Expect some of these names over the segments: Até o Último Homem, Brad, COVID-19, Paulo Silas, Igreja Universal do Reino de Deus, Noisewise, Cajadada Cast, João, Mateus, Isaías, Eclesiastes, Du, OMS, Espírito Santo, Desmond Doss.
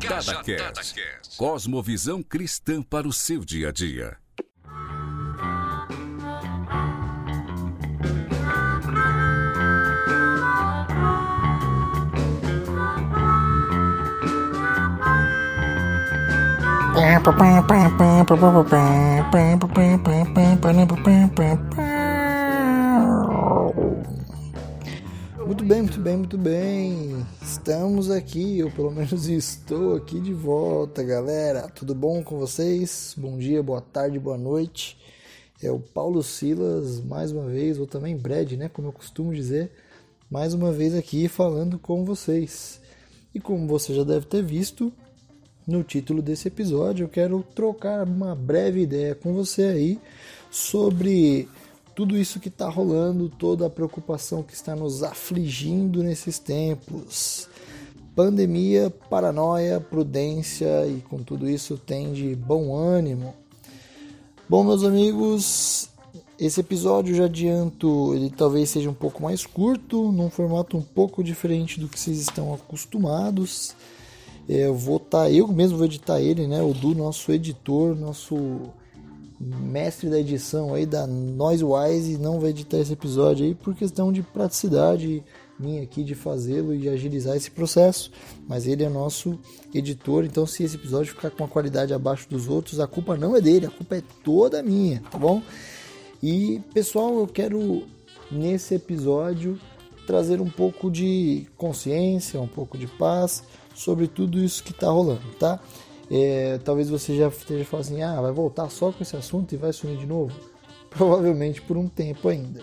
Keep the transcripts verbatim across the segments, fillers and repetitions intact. Cajadada Cast, cosmovisão cristã para o seu dia a dia. Muito bem, muito bem, muito bem. Estamos aqui, eu pelo menos estou aqui de volta, galera. Tudo bom com vocês? Bom dia, boa tarde, boa noite. É o Paulo Silas, mais uma vez, ou também Brad, né, como eu costumo dizer, mais uma vez aqui falando com vocês. E como você já deve ter visto no título desse episódio, eu quero trocar uma breve ideia com você aí sobre tudo isso que está rolando, toda a preocupação que está nos afligindo nesses tempos. Pandemia, paranoia, prudência e com tudo isso tem de bom ânimo. Bom, meus amigos, esse episódio eu já adianto, ele talvez seja um pouco mais curto, num formato um pouco diferente do que vocês estão acostumados. Eu vou tá, eu mesmo vou editar ele, né? O Du, nosso editor, nosso mestre da edição aí da Noisewise, não vai editar esse episódio aí por questão de praticidade minha aqui de fazê-lo e de agilizar esse processo, mas ele é nosso editor, então se esse episódio ficar com uma qualidade abaixo dos outros, a culpa não é dele, a culpa é toda minha, tá bom? E pessoal, eu quero nesse episódio trazer um pouco de consciência, um pouco de paz sobre tudo isso que tá rolando, tá? É, talvez você já esteja falando assim, ah, vai voltar só com esse assunto e vai sumir de novo? Provavelmente por um tempo ainda.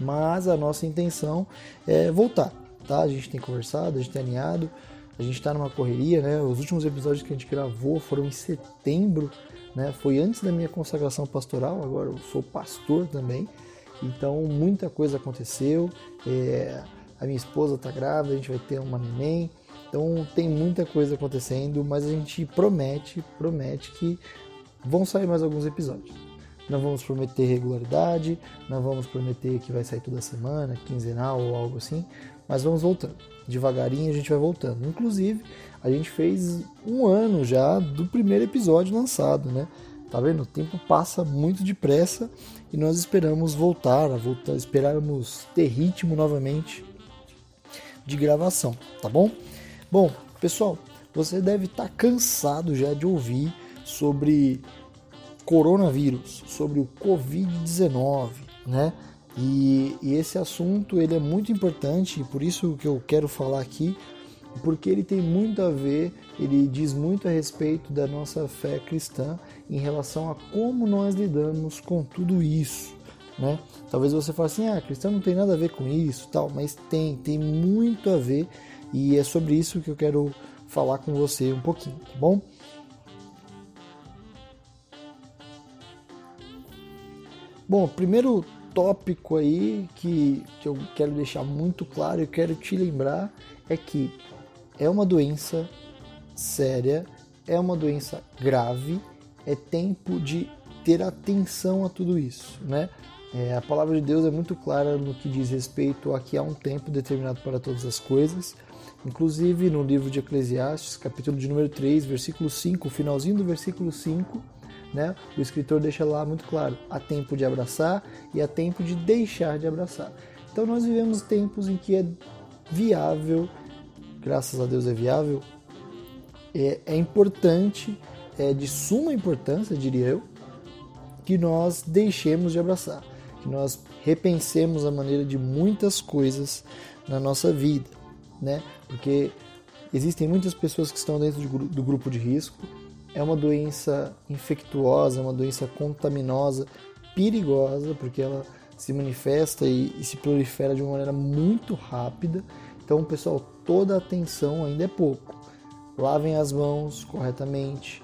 Mas a nossa intenção é voltar, tá? A gente tem conversado, a gente tem alinhado, a gente tá numa correria, né? Os últimos episódios que a gente gravou foram em setembro, né? Foi antes da minha consagração pastoral, agora eu sou pastor também. Então muita coisa aconteceu, é, a minha esposa tá grávida, a gente vai ter uma neném. Então tem muita coisa acontecendo, mas a gente promete, promete que vão sair mais alguns episódios. Não vamos prometer regularidade, não vamos prometer que vai sair toda semana, quinzenal ou algo assim, mas vamos voltando. Devagarinho a gente vai voltando. Inclusive, a gente fez um ano já do primeiro episódio lançado, né? Tá vendo? O tempo passa muito depressa e nós esperamos voltar, voltar esperamos ter ritmo novamente de gravação, tá bom? Bom, pessoal, você deve estar cansado já de ouvir sobre coronavírus, sobre o covid dezenove, né? E, e esse assunto ele é muito importante, e por isso que eu quero falar aqui, porque ele tem muito a ver, ele diz muito a respeito da nossa fé cristã em relação a como nós lidamos com tudo isso, né? Talvez você fale assim, ah, cristão não tem nada a ver com isso, tal, mas tem, tem muito a ver. E é sobre isso que eu quero falar com você um pouquinho, tá bom? Bom, primeiro tópico aí que, que eu quero deixar muito claro, eu quero te lembrar, é que é uma doença séria, é uma doença grave, é tempo de ter atenção a tudo isso, né? É, a palavra de Deus é muito clara no que diz respeito a que há um tempo determinado para todas as coisas. Inclusive, no livro de Eclesiastes, capítulo de número três, versículo cinco, finalzinho do versículo cinco, né, o escritor deixa lá muito claro, há tempo de abraçar e há tempo de deixar de abraçar. Então nós vivemos tempos em que é viável, graças a Deus é viável, é, é importante, é de suma importância, diria eu, que nós deixemos de abraçar, que nós repensemos a maneira de muitas coisas na nossa vida, né? Porque existem muitas pessoas que estão dentro do grupo de risco, é uma doença infectuosa, uma doença contaminosa, perigosa, porque ela se manifesta e, e se prolifera de uma maneira muito rápida. Então, pessoal, toda a atenção ainda é pouco. Lavem as mãos corretamente.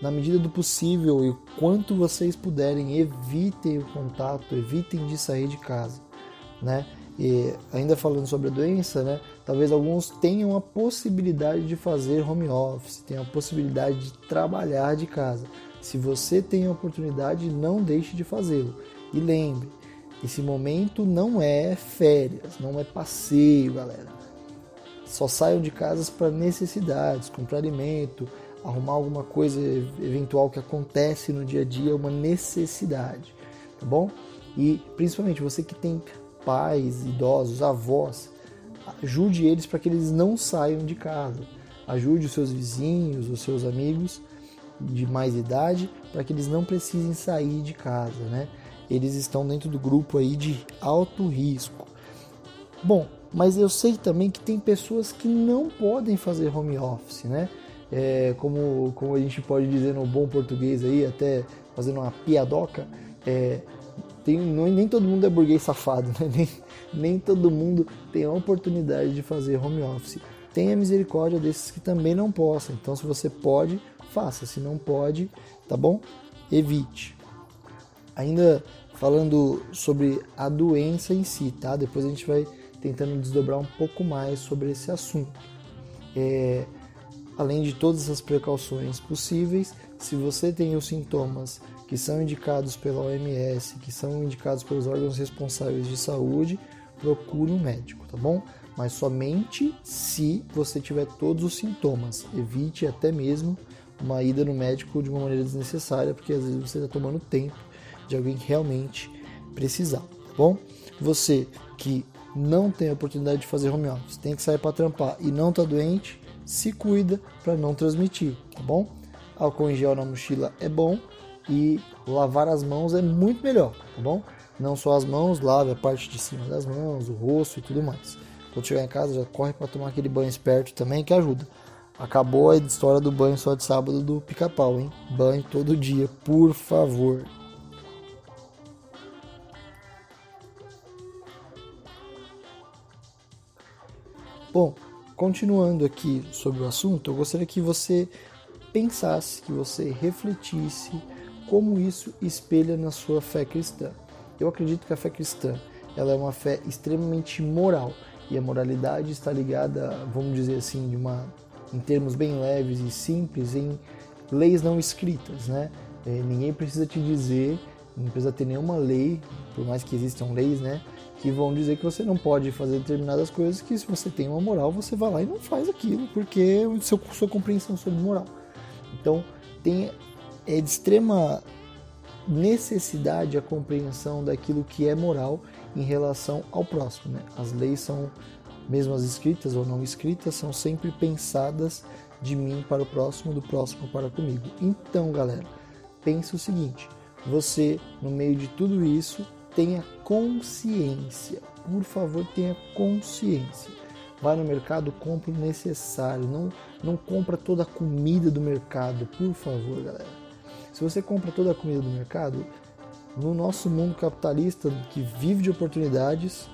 Na medida do possível e o quanto vocês puderem, evitem o contato, evitem de sair de casa, né? E ainda falando sobre a doença, né? Talvez alguns tenham a possibilidade de fazer home office, tenham a possibilidade de trabalhar de casa. Se você tem a oportunidade, não deixe de fazê-lo. E lembre, esse momento não é férias, não é passeio, galera. Só saiam de casa para necessidades, comprar alimento, arrumar alguma coisa eventual que acontece no dia a dia, é uma necessidade, tá bom? E principalmente você que tem pais, idosos, avós, ajude eles para que eles não saiam de casa. Ajude os seus vizinhos, os seus amigos de mais idade, para que eles não precisem sair de casa, né? Eles estão dentro do grupo aí de alto risco. Bom, mas eu sei também que tem pessoas que não podem fazer home office, né? É, como, como a gente pode dizer no bom português aí, até fazendo uma piadoca, é, tem, não, nem todo mundo é burguês safado, né? nem, nem todo mundo tem a oportunidade de fazer home office. Tenha misericórdia desses que também não possam. Então, se você pode, faça. Se não pode, tá bom? Evite. Ainda falando sobre a doença em si, tá? Depois a gente vai tentando desdobrar um pouco mais sobre esse assunto. É, além de todas as precauções possíveis, se você tem os sintomas que são indicados pela O M S, que são indicados pelos órgãos responsáveis de saúde, procure um médico, tá bom? Mas somente se você tiver todos os sintomas. Evite até mesmo uma ida no médico de uma maneira desnecessária, porque às vezes você está tomando tempo de alguém que realmente precisar, tá bom? Você que não tem a oportunidade de fazer home office, tem que sair para trampar e não está doente, se cuida para não transmitir, tá bom? Álcool em gel na mochila é bom e lavar as mãos é muito melhor, tá bom? Não só as mãos, lave a parte de cima das mãos, o rosto e tudo mais. Quando chegar em casa, já corre para tomar aquele banho esperto também, que ajuda. Acabou a história do banho só de sábado do Pica-Pau, hein? Banho todo dia, por favor. Bom, continuando aqui sobre o assunto, eu gostaria que você pensasse, que você refletisse como isso espelha na sua fé cristã. Eu acredito que a fé cristã, ela é uma fé extremamente moral, e a moralidade está ligada, vamos dizer assim, de uma, em termos bem leves e simples, em leis não escritas, né? É, ninguém precisa te dizer, não precisa ter nenhuma lei, por mais que existam leis, né? Que vão dizer que você não pode fazer determinadas coisas, que se você tem uma moral, você vai lá e não faz aquilo, porque é a sua compreensão sobre moral. Então, tem, é de extrema necessidade a compreensão daquilo que é moral em relação ao próximo, né? As leis são, mesmo as escritas ou não escritas, são sempre pensadas de mim para o próximo, do próximo para comigo. Então, galera, pense o seguinte, você, no meio de tudo isso, tenha consciência, por favor, tenha consciência. Vai no mercado, compra o necessário, não, não compra toda a comida do mercado, por favor, galera. Se você compra toda a comida do mercado, no nosso mundo capitalista que vive de oportunidades,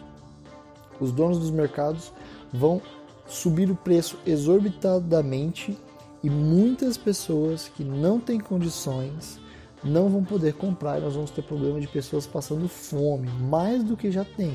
os donos dos mercados vão subir o preço exorbitadamente e muitas pessoas que não têm condições não vão poder comprar e nós vamos ter problema de pessoas passando fome, mais do que já tem.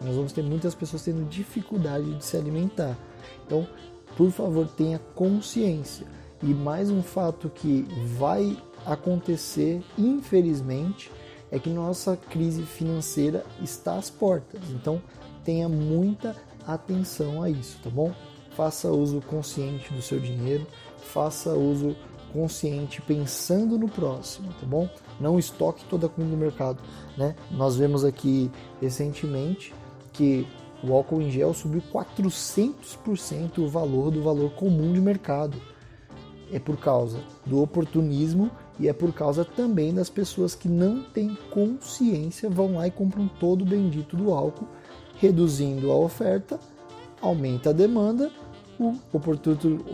Nós vamos ter muitas pessoas tendo dificuldade de se alimentar. Então, por favor, tenha consciência. E mais um fato que vai acontecer, infelizmente, é que nossa crise financeira está às portas. Então, tenha muita atenção a isso, tá bom? Faça uso consciente do seu dinheiro, faça uso consciente, pensando no próximo, tá bom? Não estoque toda a comida no mercado, né? Nós vemos aqui recentemente que o álcool em gel subiu quatrocentos por cento o valor do valor comum de mercado. É por causa do oportunismo e é por causa também das pessoas que não têm consciência, vão lá e compram todo o bendito do álcool, reduzindo a oferta, aumenta a demanda, o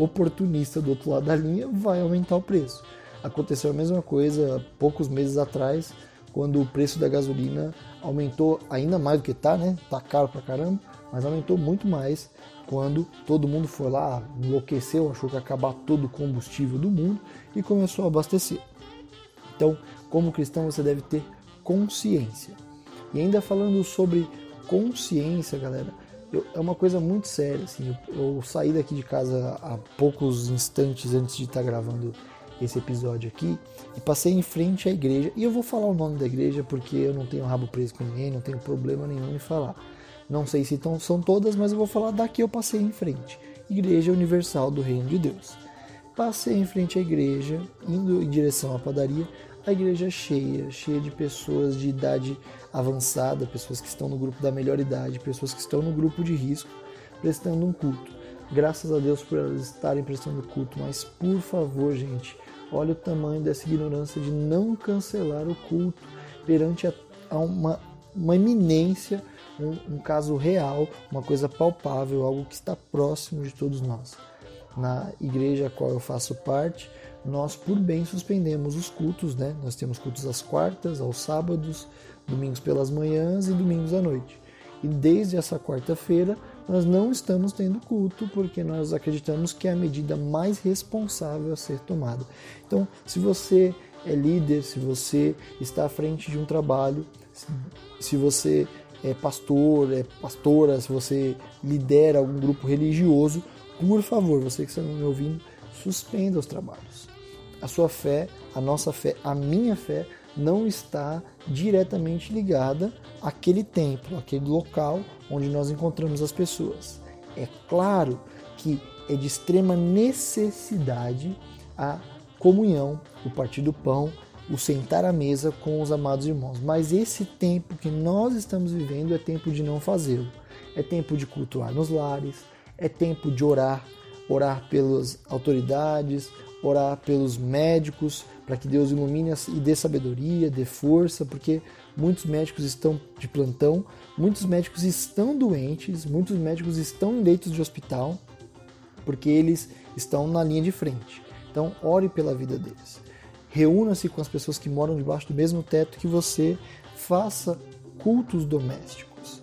oportunista do outro lado da linha vai aumentar o preço. Aconteceu a mesma coisa poucos meses atrás, quando o preço da gasolina aumentou ainda mais do que tá, né? Tá caro pra caramba, mas aumentou muito mais quando todo mundo foi lá, enlouqueceu, achou que ia acabar todo o combustível do mundo e começou a abastecer. Então, como cristão, você deve ter consciência. E ainda falando sobre consciência, galera, Eu, é uma coisa muito séria, assim. Eu, eu saí daqui de casa há poucos instantes antes de estar gravando esse episódio aqui e passei em frente à igreja. E eu vou falar o nome da igreja porque eu não tenho rabo preso com ninguém, não tenho problema nenhum em falar. Não sei se tão, são todas, mas eu vou falar da que eu passei em frente. Igreja Universal do Reino de Deus. Passei em frente à igreja, indo em direção à padaria. A igreja cheia, cheia de pessoas de idade avançada, pessoas que estão no grupo da melhor idade, pessoas que estão no grupo de risco, prestando um culto. Graças a Deus por elas estarem prestando culto, mas por favor, gente, olha o tamanho dessa ignorância de não cancelar o culto perante a, a uma, uma iminência, um, um caso real, uma coisa palpável, algo que está próximo de todos nós. Na igreja a qual eu faço parte, nós, por bem, suspendemos os cultos, né? Nós temos cultos às quartas, aos sábados, domingos pelas manhãs e domingos à noite. E desde essa quarta-feira, nós não estamos tendo culto, porque nós acreditamos que é a medida mais responsável a ser tomada. Então, se você é líder, se você está à frente de um trabalho, se você é pastor, é pastora, se você lidera algum grupo religioso, por favor, você que está me ouvindo, suspenda os trabalhos. A sua fé, a nossa fé, a minha fé não está diretamente ligada àquele templo, àquele local onde nós encontramos as pessoas. É claro que é de extrema necessidade a comunhão, o partir do pão, o sentar à mesa com os amados irmãos. Mas esse tempo que nós estamos vivendo é tempo de não fazê-lo. É tempo de cultuar nos lares, é tempo de orar, orar pelas autoridades, orar pelos médicos, para que Deus ilumine e dê sabedoria, dê força, porque muitos médicos estão de plantão, muitos médicos estão doentes, muitos médicos estão em leitos de hospital, porque eles estão na linha de frente. Então, ore pela vida deles. Reúna-se com as pessoas que moram debaixo do mesmo teto que você, faça cultos domésticos.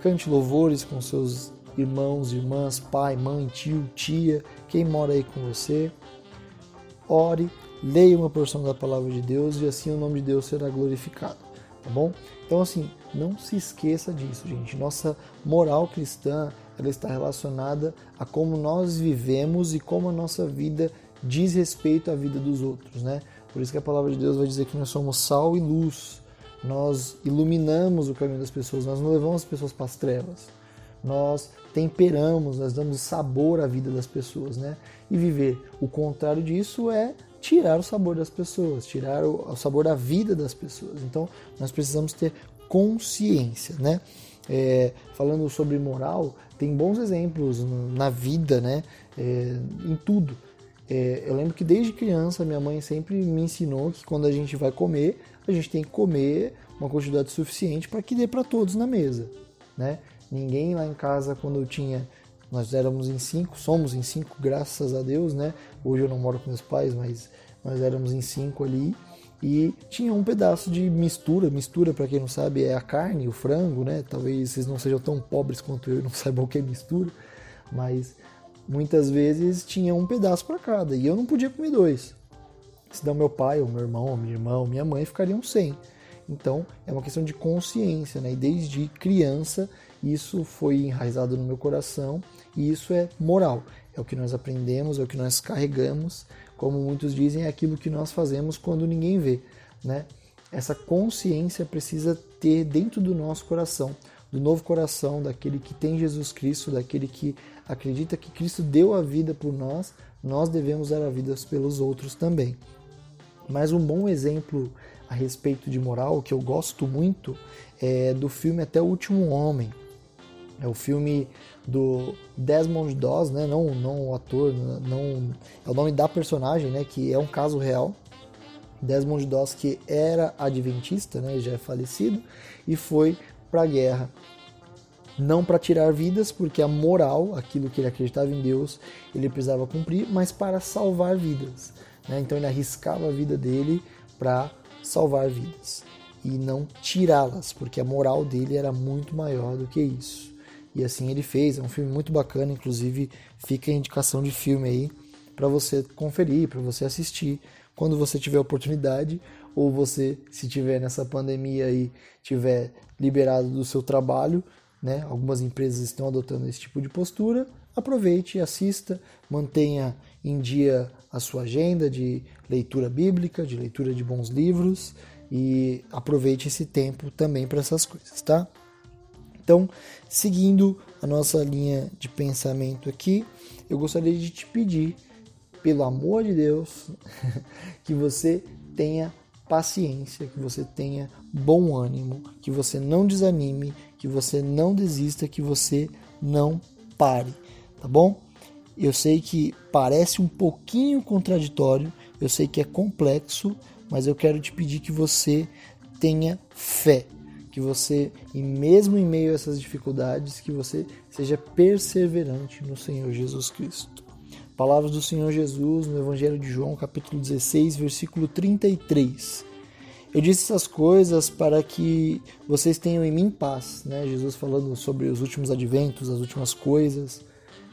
Cante louvores com seus irmãos, irmãs, pai, mãe, tio, tia, quem mora aí com você. Ore, leia uma porção da palavra de Deus e assim o nome de Deus será glorificado, tá bom? Então assim, não se esqueça disso, gente. Nossa moral cristã, ela está relacionada a como nós vivemos e como a nossa vida diz respeito à vida dos outros, né? Por isso que a palavra de Deus vai dizer que nós somos sal e luz. Nós iluminamos o caminho das pessoas, nós não levamos as pessoas para as trevas. Nós temperamos, nós damos sabor à vida das pessoas, né? E viver o contrário disso é tirar o sabor das pessoas, tirar o sabor da vida das pessoas. Então, nós precisamos ter consciência, né? É, falando sobre moral, tem bons exemplos na vida, né? É, em tudo. É, eu lembro que desde criança, minha mãe sempre me ensinou que quando a gente vai comer, a gente tem que comer uma quantidade suficiente para que dê para todos na mesa, né? Ninguém lá em casa, quando eu tinha, nós éramos em cinco, somos em cinco, graças a Deus, né? Hoje eu não moro com meus pais, mas nós éramos em cinco ali. E tinha um pedaço de mistura, mistura para quem não sabe é a carne, o frango, né? Talvez vocês não sejam tão pobres quanto eu e não saibam o que é mistura, mas muitas vezes tinha um pedaço para cada e eu não podia comer dois. Senão meu pai, ou meu irmão, ou minha irmã, ou minha mãe ficariam sem. Então é uma questão de consciência, né? E desde criança isso foi enraizado no meu coração e isso é moral. É o que nós aprendemos, é o que nós carregamos, como muitos dizem, é aquilo que nós fazemos quando ninguém vê, né? Essa consciência precisa ter dentro do nosso coração, do novo coração, daquele que tem Jesus Cristo, daquele que acredita que Cristo deu a vida por nós, nós devemos dar a vida pelos outros também. Mas um bom exemplo a respeito de moral, que eu gosto muito, é do filme Até o Último Homem. É o filme do Desmond Doss, né? não, não o ator, não, é o nome da personagem, né? Que é um caso real. Desmond Doss, que era adventista, né? Já é falecido, e foi para a guerra. Não para tirar vidas, porque a moral, aquilo que ele acreditava em Deus, ele precisava cumprir, mas para salvar vidas. Né? Então ele arriscava a vida dele para salvar vidas e não tirá-las, porque a moral dele era muito maior do que isso. E assim ele fez, é um filme muito bacana, inclusive fica a indicação de filme aí para você conferir, para você assistir, quando você tiver oportunidade, ou você, se tiver nessa pandemia aí, tiver liberado do seu trabalho, né? Algumas empresas estão adotando esse tipo de postura. Aproveite, assista, mantenha em dia a sua agenda de leitura bíblica, de leitura de bons livros, e aproveite esse tempo também para essas coisas, tá? Então, seguindo a nossa linha de pensamento aqui, eu gostaria de te pedir, pelo amor de Deus, que você tenha paciência, que você tenha bom ânimo, que você não desanime, que você não desista, que você não pare, tá bom? Eu sei que parece um pouquinho contraditório, eu sei que é complexo, mas eu quero te pedir que você tenha fé, que você, e mesmo em meio a essas dificuldades, que você seja perseverante no Senhor Jesus Cristo. Palavras do Senhor Jesus no Evangelho de João, capítulo dezesseis, versículo trinta e três. Eu disse essas coisas para que vocês tenham em mim paz, né? Jesus falando sobre os últimos adventos, as últimas coisas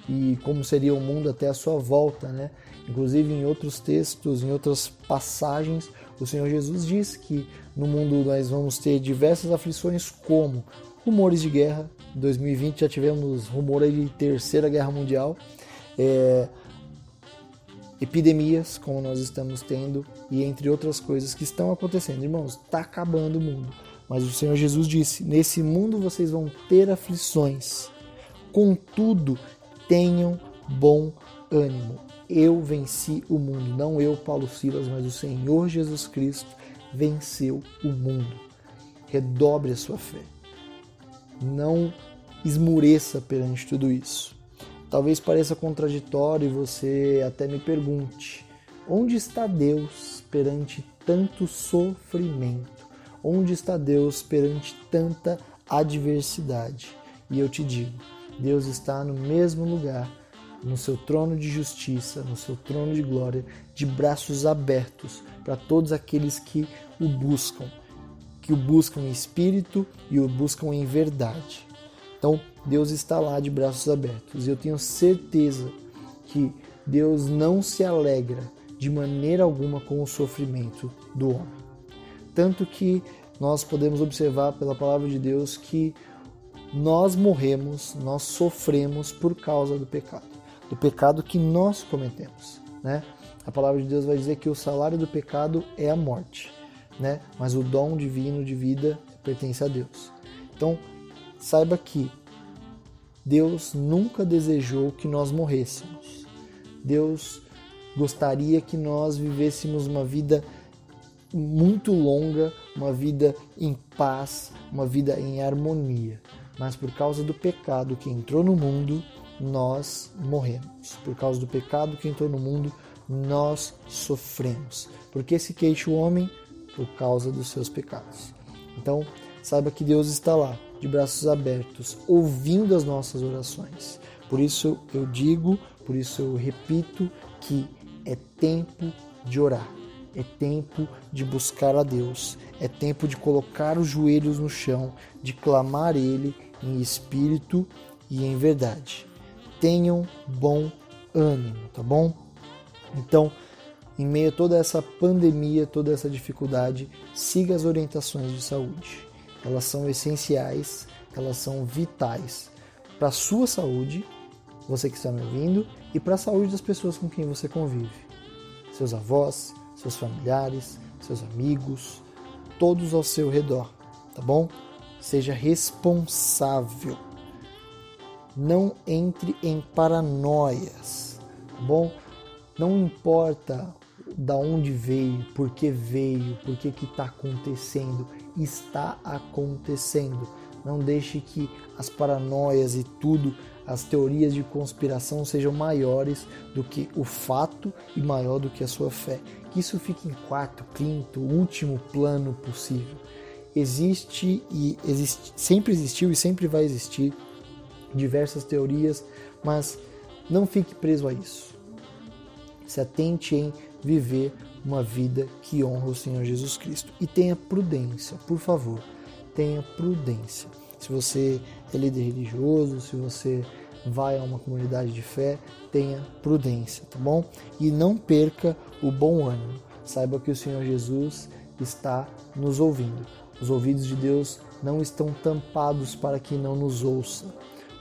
e como seria o mundo até a sua volta, né? Inclusive em outros textos, em outras passagens, o Senhor Jesus diz que no mundo nós vamos ter diversas aflições como rumores de guerra. Em dois mil e vinte já tivemos rumor aí de Terceira Guerra Mundial, é... epidemias, como nós estamos tendo, e entre outras coisas que estão acontecendo. Irmãos, está acabando o mundo. Mas o Senhor Jesus disse, nesse mundo vocês vão ter aflições. Contudo, tenham bom ânimo. Eu venci o mundo. Não eu, Paulo Silas, mas o Senhor Jesus Cristo venceu o mundo. Redobre a sua fé. Não esmoreça perante tudo isso. Talvez pareça contraditório e você até me pergunte, onde está Deus perante tanto sofrimento? Onde está Deus perante tanta adversidade? E eu te digo, Deus está no mesmo lugar, no seu trono de justiça, no seu trono de glória, de braços abertos para todos aqueles que o buscam, que o buscam em espírito e o buscam em verdade. Então, Deus está lá de braços abertos. Eu tenho certeza que Deus não se alegra de maneira alguma com o sofrimento do homem. Tanto que nós podemos observar pela palavra de Deus que nós morremos, nós sofremos por causa do pecado, do pecado que nós cometemos, né? A palavra de Deus vai dizer que o salário do pecado é a morte, né? Mas o dom divino de vida pertence a Deus. Então, saiba que Deus nunca desejou que nós morrêssemos. Deus gostaria que nós vivêssemos uma vida muito longa, uma vida em paz, uma vida em harmonia. Mas por causa do pecado que entrou no mundo, nós morremos. Por causa do pecado que entrou no mundo, nós sofremos. Por que se queixa o homem? Por causa dos seus pecados. Então, saiba que Deus está lá, de braços abertos, ouvindo as nossas orações. Por isso eu digo, por isso eu repito, que é tempo de orar, é tempo de buscar a Deus, é tempo de colocar os joelhos no chão, de clamar Ele em espírito e em verdade. Tenham bom ânimo, tá bom? Então, em meio a toda essa pandemia, toda essa dificuldade, siga as orientações de saúde. Elas são essenciais, elas são vitais para a sua saúde, você que está me ouvindo, e para a saúde das pessoas com quem você convive. Seus avós, seus familiares, seus amigos, todos ao seu redor, tá bom? Seja responsável. Não entre em paranoias, tá bom? Não importa da onde veio, por que veio, por que que está acontecendo, está acontecendo. Não deixe que as paranoias e tudo, as teorias de conspiração sejam maiores do que o fato e maior do que a sua fé. Que isso fique em quarto, quinto, último plano possível. Existe e existe, sempre existiu e sempre vai existir diversas teorias, mas não fique preso a isso. Se atente em viver uma vida que honra o Senhor Jesus Cristo. E tenha prudência, por favor. Tenha prudência. Se você é líder religioso, se você vai a uma comunidade de fé, tenha prudência, tá bom? E não perca o bom ânimo. Saiba que o Senhor Jesus está nos ouvindo. Os ouvidos de Deus não estão tampados para que não nos ouça.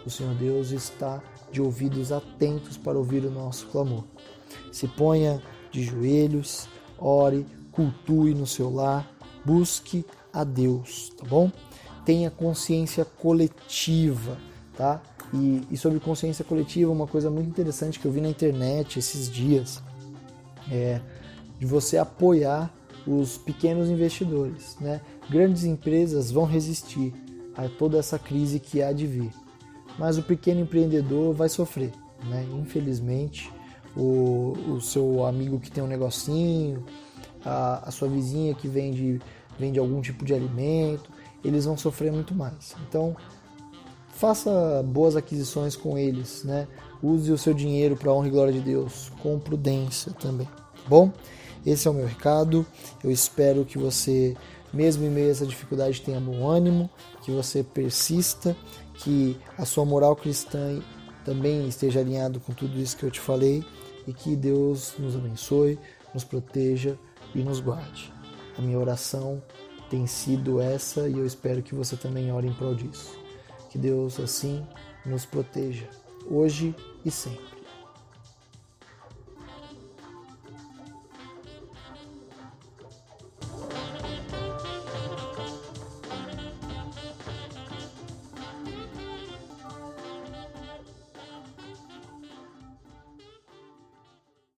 O Senhor Deus está de ouvidos atentos para ouvir o nosso clamor. Se ponha de joelhos, ore, cultue no seu lar, busque a Deus, tá bom? Tenha consciência coletiva, tá? E, e sobre consciência coletiva, uma coisa muito interessante que eu vi na internet esses dias é de você apoiar os pequenos investidores, né? Grandes empresas vão resistir a toda essa crise que há de vir, mas o pequeno empreendedor vai sofrer, né? Infelizmente, o, o seu amigo que tem um negocinho, a, a sua vizinha que vende, vende algum tipo de alimento, eles vão sofrer muito mais. Então, faça boas aquisições com eles, né? Use o seu dinheiro para a honra e glória de Deus, com prudência também, tá bom? Esse é o meu recado. Eu espero que você, mesmo em meio a essa dificuldade, tenha bom ânimo, que você persista, que a sua moral cristã também esteja alinhada com tudo isso que eu te falei e que Deus nos abençoe, nos proteja e nos guarde. A minha oração tem sido essa e eu espero que você também ore em prol disso. Que Deus assim nos proteja, hoje e sempre.